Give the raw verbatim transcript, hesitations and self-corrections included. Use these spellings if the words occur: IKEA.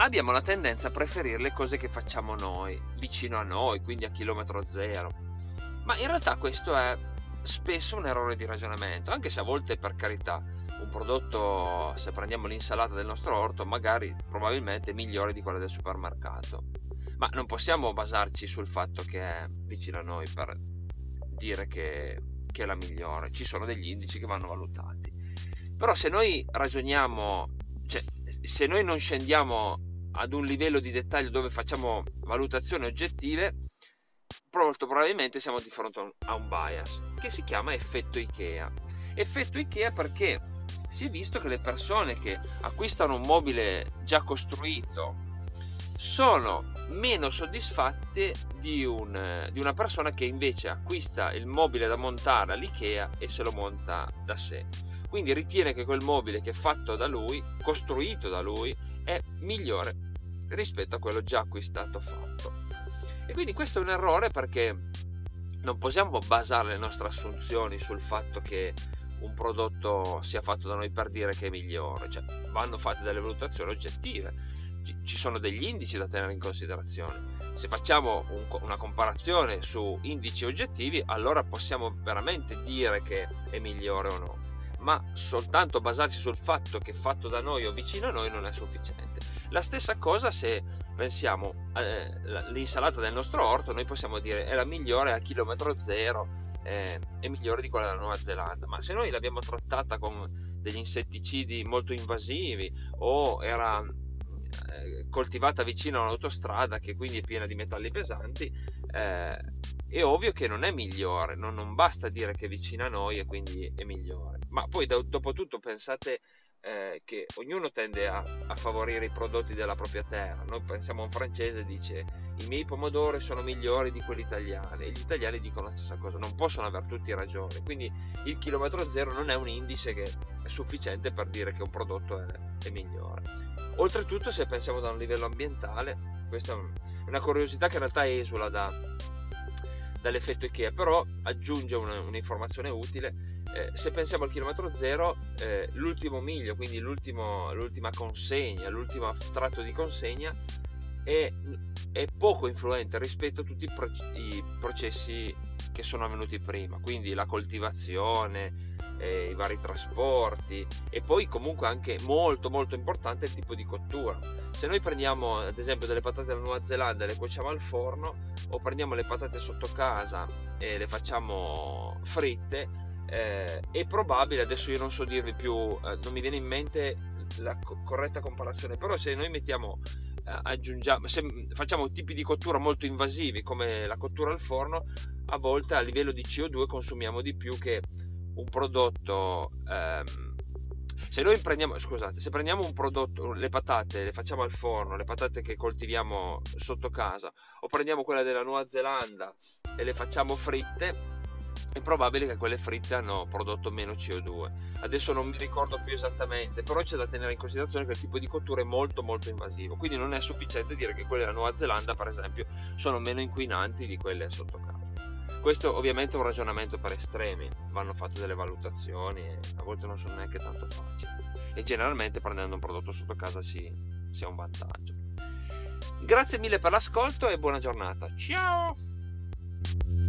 abbiamo la tendenza a preferire le cose che facciamo noi, vicino a noi, quindi a chilometro zero. Ma in realtà questo è spesso un errore di ragionamento, anche se a volte, per carità, un prodotto, se prendiamo l'insalata del nostro orto, magari probabilmente è migliore di quella del supermercato. Ma non possiamo basarci sul fatto che è vicino a noi per dire che, che è la migliore. Ci sono degli indici che vanno valutati. Però se noi ragioniamo, cioè se noi non scendiamo ad un livello di dettaglio dove facciamo valutazioni oggettive, molto probabilmente siamo di fronte a un bias che si chiama effetto IKEA. Effetto IKEA perché si è visto che le persone che acquistano un mobile già costruito sono meno soddisfatte di, un, di una persona che invece acquista il mobile da montare all'IKEA e se lo monta da sé. Quindi ritiene che quel mobile che è fatto da lui, costruito da lui, è migliore rispetto a quello già acquistato fatto. E quindi questo è un errore, perché non possiamo basare le nostre assunzioni sul fatto che un prodotto sia fatto da noi per dire che è migliore. Cioè, vanno fatte delle valutazioni oggettive, ci sono degli indici da tenere in considerazione. Se facciamo un, una comparazione su indici oggettivi, allora possiamo veramente dire che è migliore o no, ma soltanto basarsi sul fatto che è fatto da noi o vicino a noi non è sufficiente. La stessa cosa se pensiamo all'insalata eh, del nostro orto, noi possiamo dire è la migliore a chilometro zero, eh, è migliore di quella della Nuova Zelanda, ma se noi l'abbiamo trattata con degli insetticidi molto invasivi o era eh, coltivata vicino a un'autostrada che quindi è piena di metalli pesanti, eh, è ovvio che non è migliore. Non, non basta dire che è vicina a noi e quindi è migliore. Ma poi do, dopo tutto pensate Eh, che ognuno tende a, a favorire i prodotti della propria terra. Noi pensiamo a un francese, dice i miei pomodori sono migliori di quelli italiani, e gli italiani dicono la stessa cosa. Non possono aver tutti ragione, quindi il chilometro zero non è un indice che è sufficiente per dire che un prodotto è, è migliore. Oltretutto, se pensiamo da un livello ambientale, questa è una curiosità che in realtà esula da, dall'effetto IKEA, però aggiunge un'informazione utile. Eh, se pensiamo al chilometro zero, eh, l'ultimo miglio, quindi l'ultima consegna, l'ultimo tratto di consegna è, è poco influente rispetto a tutti i, pro i processi che sono avvenuti prima, quindi la coltivazione, eh, i vari trasporti, e poi comunque anche molto molto importante il tipo di cottura. Se noi prendiamo ad esempio delle patate della Nuova Zelanda e le cuociamo al forno, o prendiamo le patate sotto casa e le facciamo fritte, Eh, è probabile, adesso io non so dirvi più, eh, non mi viene in mente la co corretta comparazione, però se noi mettiamo, eh, aggiungiamo, se facciamo tipi di cottura molto invasivi come la cottura al forno, a volte a livello di C O due consumiamo di più che un prodotto. Ehm, se noi prendiamo, scusate, se prendiamo un prodotto, le patate le facciamo al forno, le patate che coltiviamo sotto casa, o prendiamo quella della Nuova Zelanda e le facciamo fritte, è probabile che quelle fritte hanno prodotto meno C O due. Adesso non mi ricordo più esattamente, però c'è da tenere in considerazione che il tipo di cottura è molto molto invasivo, quindi non è sufficiente dire che quelle della Nuova Zelanda per esempio sono meno inquinanti di quelle sotto casa. Questo ovviamente è un ragionamento per estremi, vanno fatte delle valutazioni e a volte non sono neanche tanto facili, e generalmente prendendo un prodotto sotto casa si, si ha un vantaggio. Grazie mille per l'ascolto e buona giornata, ciao!